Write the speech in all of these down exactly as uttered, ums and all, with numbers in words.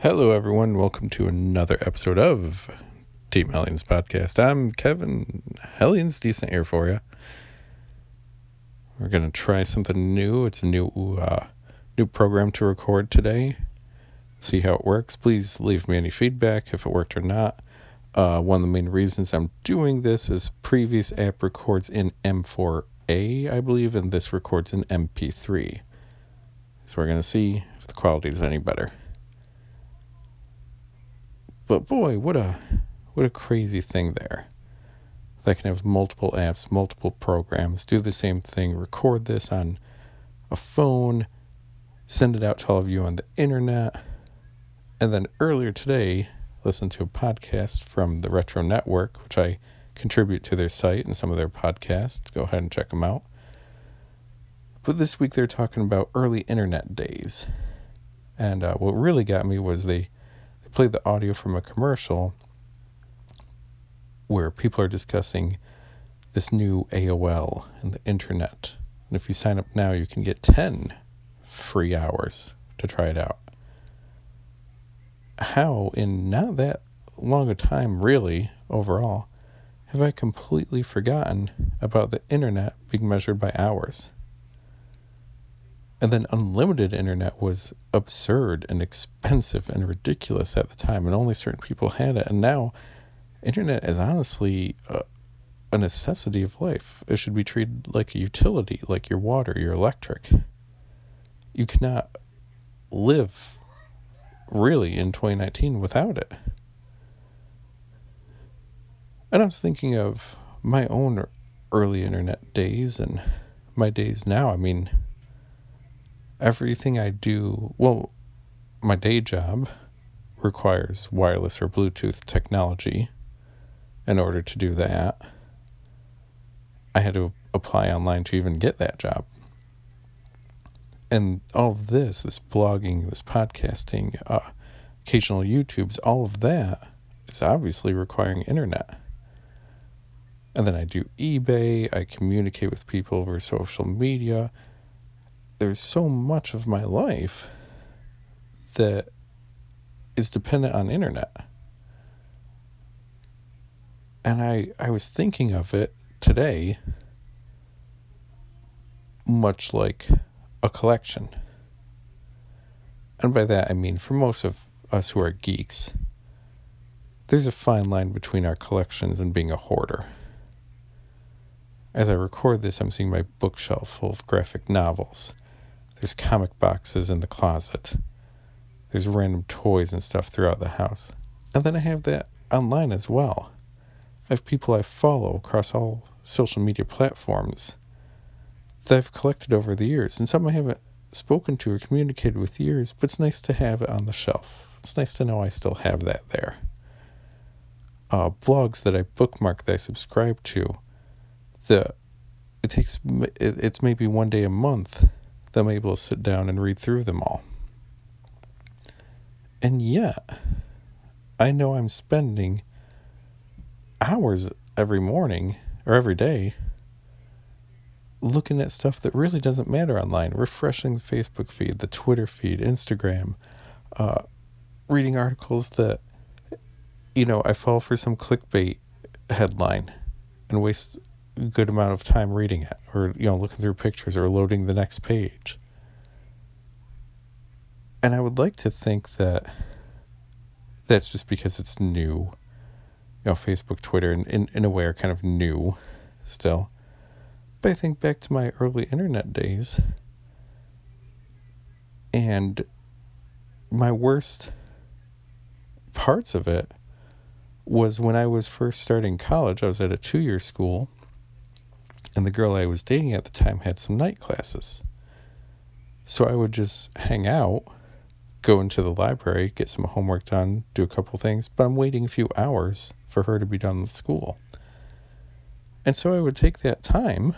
Hello, everyone. Welcome to another episode of Team Hellions Podcast. I'm Kevin. Hellions, decent air for you. We're going to try something new. It's a new uh, new program to record today. See how it works. Please leave me any feedback if it worked or not. Uh, one of the main reasons I'm doing this is previous app records in M four A, I believe, and this records in M P three. So we're going to see if the quality is any better. But boy, what a what a crazy thing there. They can have multiple apps, multiple programs, do the same thing, record this on a phone, send it out to all of you on the internet. And then earlier today, listened to a podcast from the Retro Network, which I contribute to their site and some of their podcasts. Go ahead and check them out. But this week they're talking about early internet days. And uh, what really got me was they played the audio from a commercial where people are discussing this new A O L and the internet. And if you sign up now, you can get ten free hours to try it out. How, in not that long a time, really, overall, have I completely forgotten about the internet being measured by hours? And then unlimited internet was absurd and expensive and ridiculous at the time, and only certain people had it. And now, internet is honestly a, a necessity of life. It should be treated like a utility, like your water, your electric. You cannot live, really, in twenty nineteen without it. And I was thinking of my own early internet days and my days now. I mean, everything I do, well, my day job requires wireless or Bluetooth technology. In order to do that, I had to apply online to even get that job. And all of this, this blogging, this podcasting, uh, occasional YouTubes, all of that is obviously requiring internet. And then I do eBay, I communicate with people over social media. There's so much of my life that is dependent on internet. And I, I was thinking of it today, much like a collection. And by that, I mean, for most of us who are geeks, there's a fine line between our collections and being a hoarder. As I record this, I'm seeing my bookshelf full of graphic novels. There's comic boxes in the closet. There's random toys and stuff throughout the house. And then I have that online as well. I have people I follow across all social media platforms that I've collected over the years. And some I haven't spoken to or communicated with years, but it's nice to have it on the shelf. It's nice to know I still have that there. Uh, blogs that I bookmark that I subscribe to. The, it takes it, it's maybe one day a month that I'm able to sit down and read through them all. And yet, I know I'm spending hours every morning or every day looking at stuff that really doesn't matter online, refreshing the Facebook feed, the Twitter feed, Instagram, uh, reading articles that, you know, I fall for some clickbait headline and waste good amount of time reading it, or, you know, looking through pictures or loading the next page. And I would like to think that that's just because it's new. You know, Facebook, Twitter, in, in, in a way, are kind of new still. But I think back to my early internet days, and my worst parts of it was when I was first starting college. I was at a two-year school, and the girl I was dating at the time had some night classes. So I would just hang out, go into the library, get some homework done, do a couple things, but I'm waiting a few hours for her to be done with school. And so I would take that time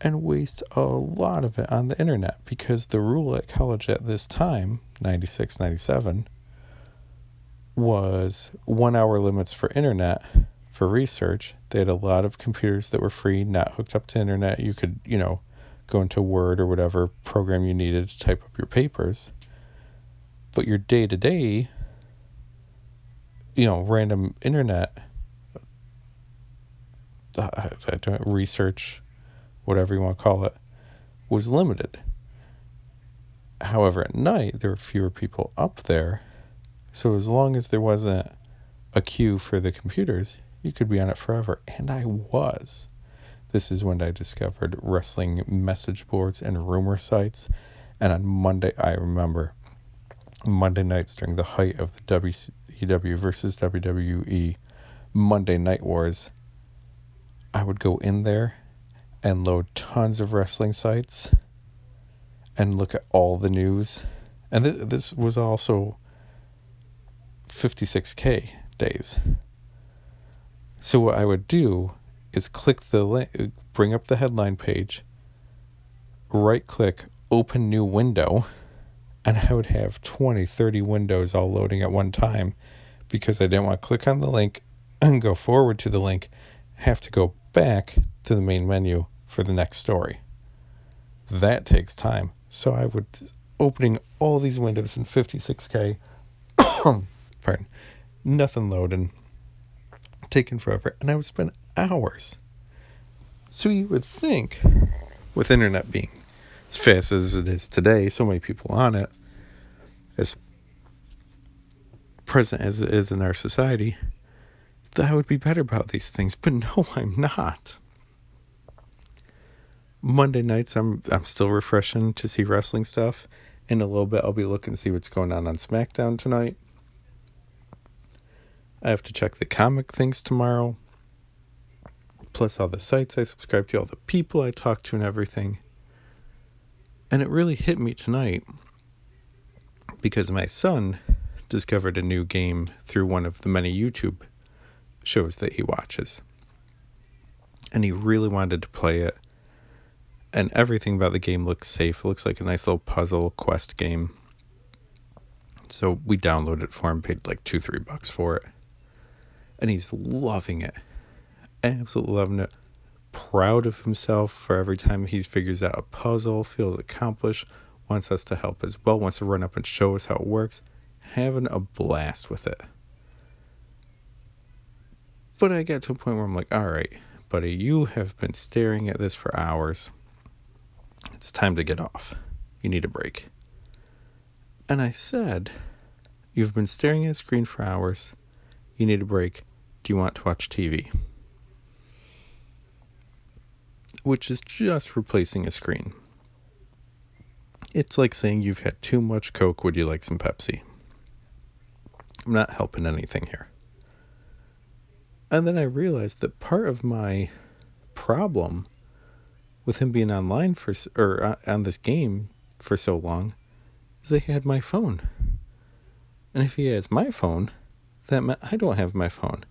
and waste a lot of it on the internet, because the rule at college at this time, ninety-six, ninety-seven, was one hour limits for internet. For research, they had a lot of computers that were free, not hooked up to internet. You could, you know, go into Word or whatever program you needed to type up your papers. But your day-to-day, you know, random internet uh, I don't, research, whatever you want to call it, was limited. However, at night, there were fewer people up there. So as long as there wasn't a queue for the computers, you could be on it forever. And I was. This is when I discovered wrestling message boards and rumor sites. And on Monday, I remember Monday nights during the height of the W C W versus W W E Monday Night Wars, I would go in there and load tons of wrestling sites and look at all the news. And th- this was also fifty-six K days. So what I would do is click the link, bring up the headline page, right click, open new window, and I would have twenty, thirty windows all loading at one time because I didn't want to click on the link and go forward to the link, have to go back to the main menu for the next story. That takes time. So I would, opening all these windows in fifty-six K, pardon, nothing loading, taking forever, and I would spend hours. So you would think, with internet being as fast as it is today, so many people on it, as present as it is in our society, that I would be better about these things, but no, I'm not. Monday nights, I'm I'm still refreshing to see wrestling stuff. In a little bit, I'll be looking to see what's going on on SmackDown tonight. I have to check the comic things tomorrow. Plus all the sites I subscribe to, all the people I talk to and everything. And it really hit me tonight because my son discovered a new game through one of the many YouTube shows that he watches. And he really wanted to play it. And everything about the game looks safe. It looks like a nice little puzzle quest game. So we downloaded it for him, paid like two, three bucks for it. And he's loving it. Absolutely loving it. Proud of himself for every time he figures out a puzzle, feels accomplished, wants us to help as well, wants to run up and show us how it works. Having a blast with it. But I got to a point where I'm like, all right, buddy, you have been staring at this for hours. It's time to get off. You need a break. And I said, you've been staring at a screen for hours. You need a break. Do you want to watch T V? Which is just replacing a screen. It's like saying you've had too much Coke. Would you like some Pepsi? I'm not helping anything here. And then I realized that part of my problem with him being online for, or on this game for so long, is that he had my phone. And if he has my phone, that meant I don't have my phone.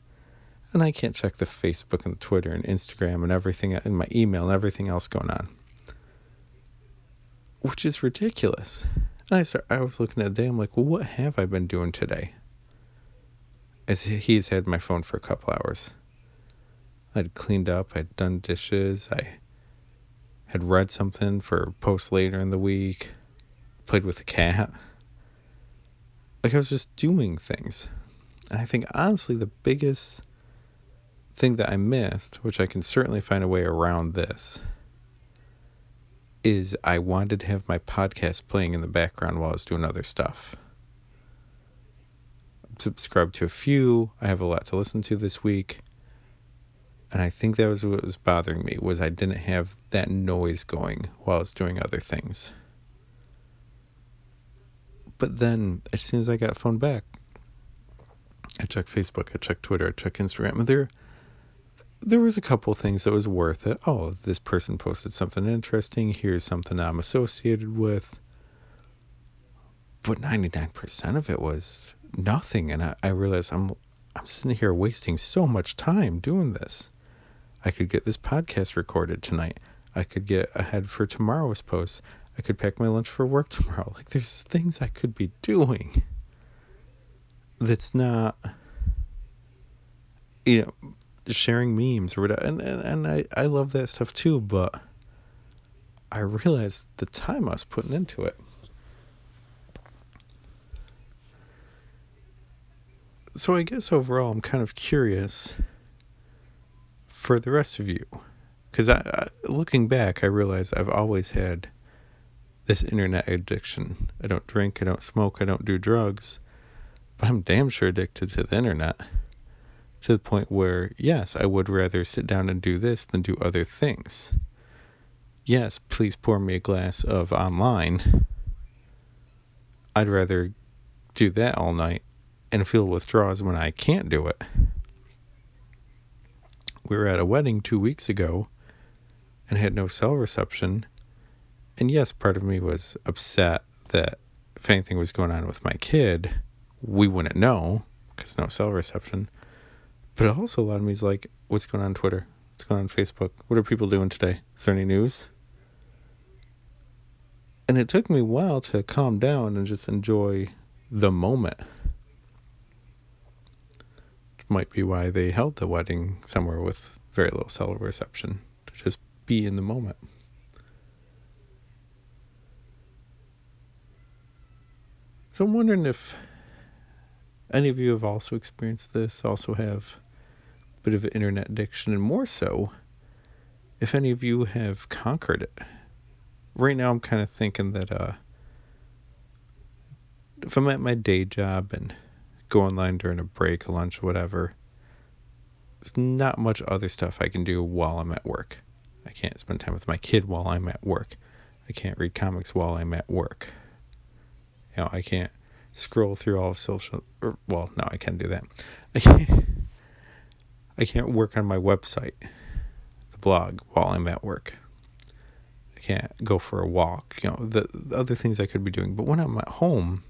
And I can't check the Facebook and Twitter and Instagram and everything, and my email and everything else going on. Which is ridiculous. And I start, I was looking at the day, I'm like, well, what have I been doing today? As he's had my phone for a couple hours. I'd cleaned up, I'd done dishes, I had read something for a post later in the week, played with the cat. Like, I was just doing things. And I think, honestly, the biggest thing that I missed, which I can certainly find a way around this, is I wanted to have my podcast playing in the background while I was doing other stuff. I'm subscribed to a few. I have a lot to listen to this week. And I think that was what was bothering me, was I didn't have that noise going while I was doing other things. But then, as soon as I got the phone back, I checked Facebook, I checked Twitter, I checked Instagram. And there, there was a couple things that was worth it. Oh, this person posted something interesting. Here's something I'm associated with. But ninety-nine percent of it was nothing. And I, I realized I'm, I'm sitting here wasting so much time doing this. I could get this podcast recorded tonight. I could get ahead for tomorrow's post. I could pack my lunch for work tomorrow. Like, there's things I could be doing. That's not, you know, sharing memes or whatever. And, and, and I, I love that stuff too, but I realized the time I was putting into it. so I guess overall I'm kind of curious for the rest of you, because I, I, looking back, I realize I've always had this internet addiction. I don't drink, I don't smoke, I don't do drugs, but I'm damn sure addicted to the internet, to the point where, yes, I would rather sit down and do this than do other things. Yes, please pour me a glass of online. I'd rather do that all night and feel withdrawals when I can't do it. We were at a wedding two weeks ago and had no cell reception. And yes, part of me was upset that if anything was going on with my kid, we wouldn't know because no cell reception. But also a lot of me is like, what's going on Twitter? What's going on Facebook? What are people doing today? Is there any news? And it took me a while to calm down and just enjoy the moment. Which might be why they held the wedding somewhere with very little cell reception, to just be in the moment. So I'm wondering if any of you have also experienced this, also have a bit of an internet addiction, and more so, if any of you have conquered it. Right now I'm kind of thinking that uh, if I'm at my day job and go online during a break, a lunch, whatever, there's not much other stuff I can do while I'm at work. I can't spend time with my kid while I'm at work. I can't read comics while I'm at work. You know, I can't scroll through all of social, or, well, no, I can't do that. I can't, I can't work on my website, the blog, while I'm at work. I can't go for a walk, you know, the, the other things I could be doing. But when I'm at home,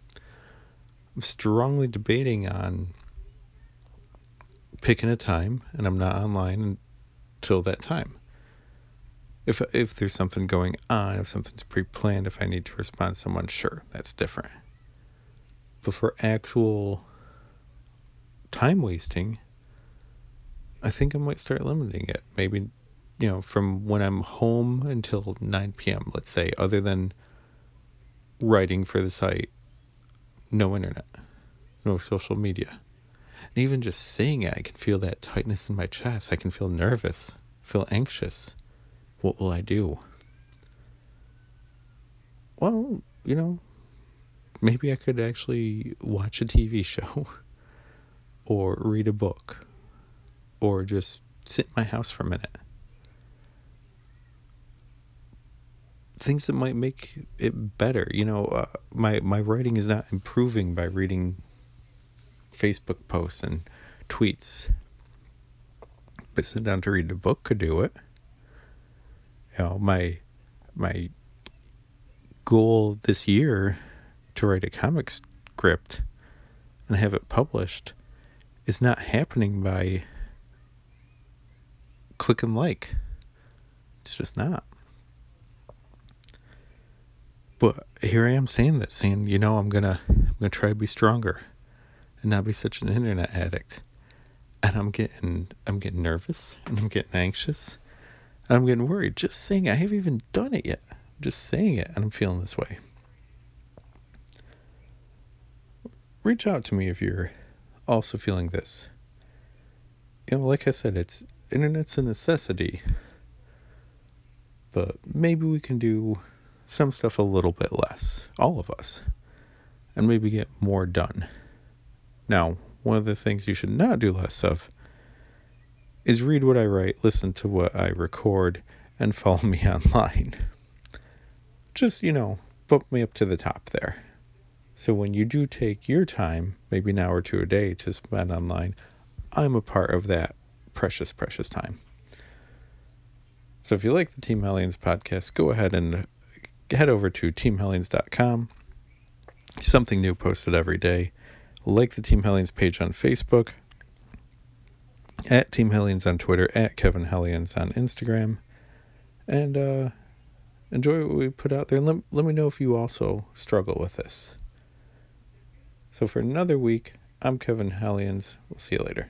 I'm strongly debating on picking a time, and I'm not online until that time. If if there's something going on, if something's pre-planned, if I need to respond to someone, sure, that's different. But for actual time wasting, I think I might start limiting it. Maybe, you know, from when I'm home until nine p.m., let's say, other than writing for the site, no internet, no social media. And even just saying it, I can feel that tightness in my chest. I can feel nervous, feel anxious. What will I do? Well, you know, maybe I could actually watch a T V show or read a book or just sit in my house for a minute. Things that might make it better. You know, uh, my, my writing is not improving by reading Facebook posts and tweets. But sitting down to read a book could do it. You know, my my goal this year to write a comic script and have it published is not happening by click and like. It's just not. But here I am saying that, saying, you know, I'm gonna I'm gonna try to be stronger and not be such an internet addict. And I'm getting I'm getting nervous and I'm getting anxious. I'm getting worried. Just saying it. I haven't even done it yet. I'm just saying it, and I'm feeling this way. Reach out to me if you're also feeling this. You know, like I said, it's internet's a necessity. But maybe we can do some stuff a little bit less. All of us. And maybe get more done. Now, one of the things you should not do less of is read what I write, listen to what I record, and follow me online. Just, you know, bump me up to the top there. So when you do take your time, maybe an hour or two a day to spend online, I'm a part of that precious, precious time. So if you like the Team Hellions podcast, go ahead and head over to team hellions dot com. Something new posted every day. Like the Team Hellions page on Facebook. At Team Hellions on Twitter, at Kevin Hellions on Instagram, and uh, enjoy what we put out there. And let, let me know if you also struggle with this. So for another week, I'm Kevin Hellions. We'll see you later.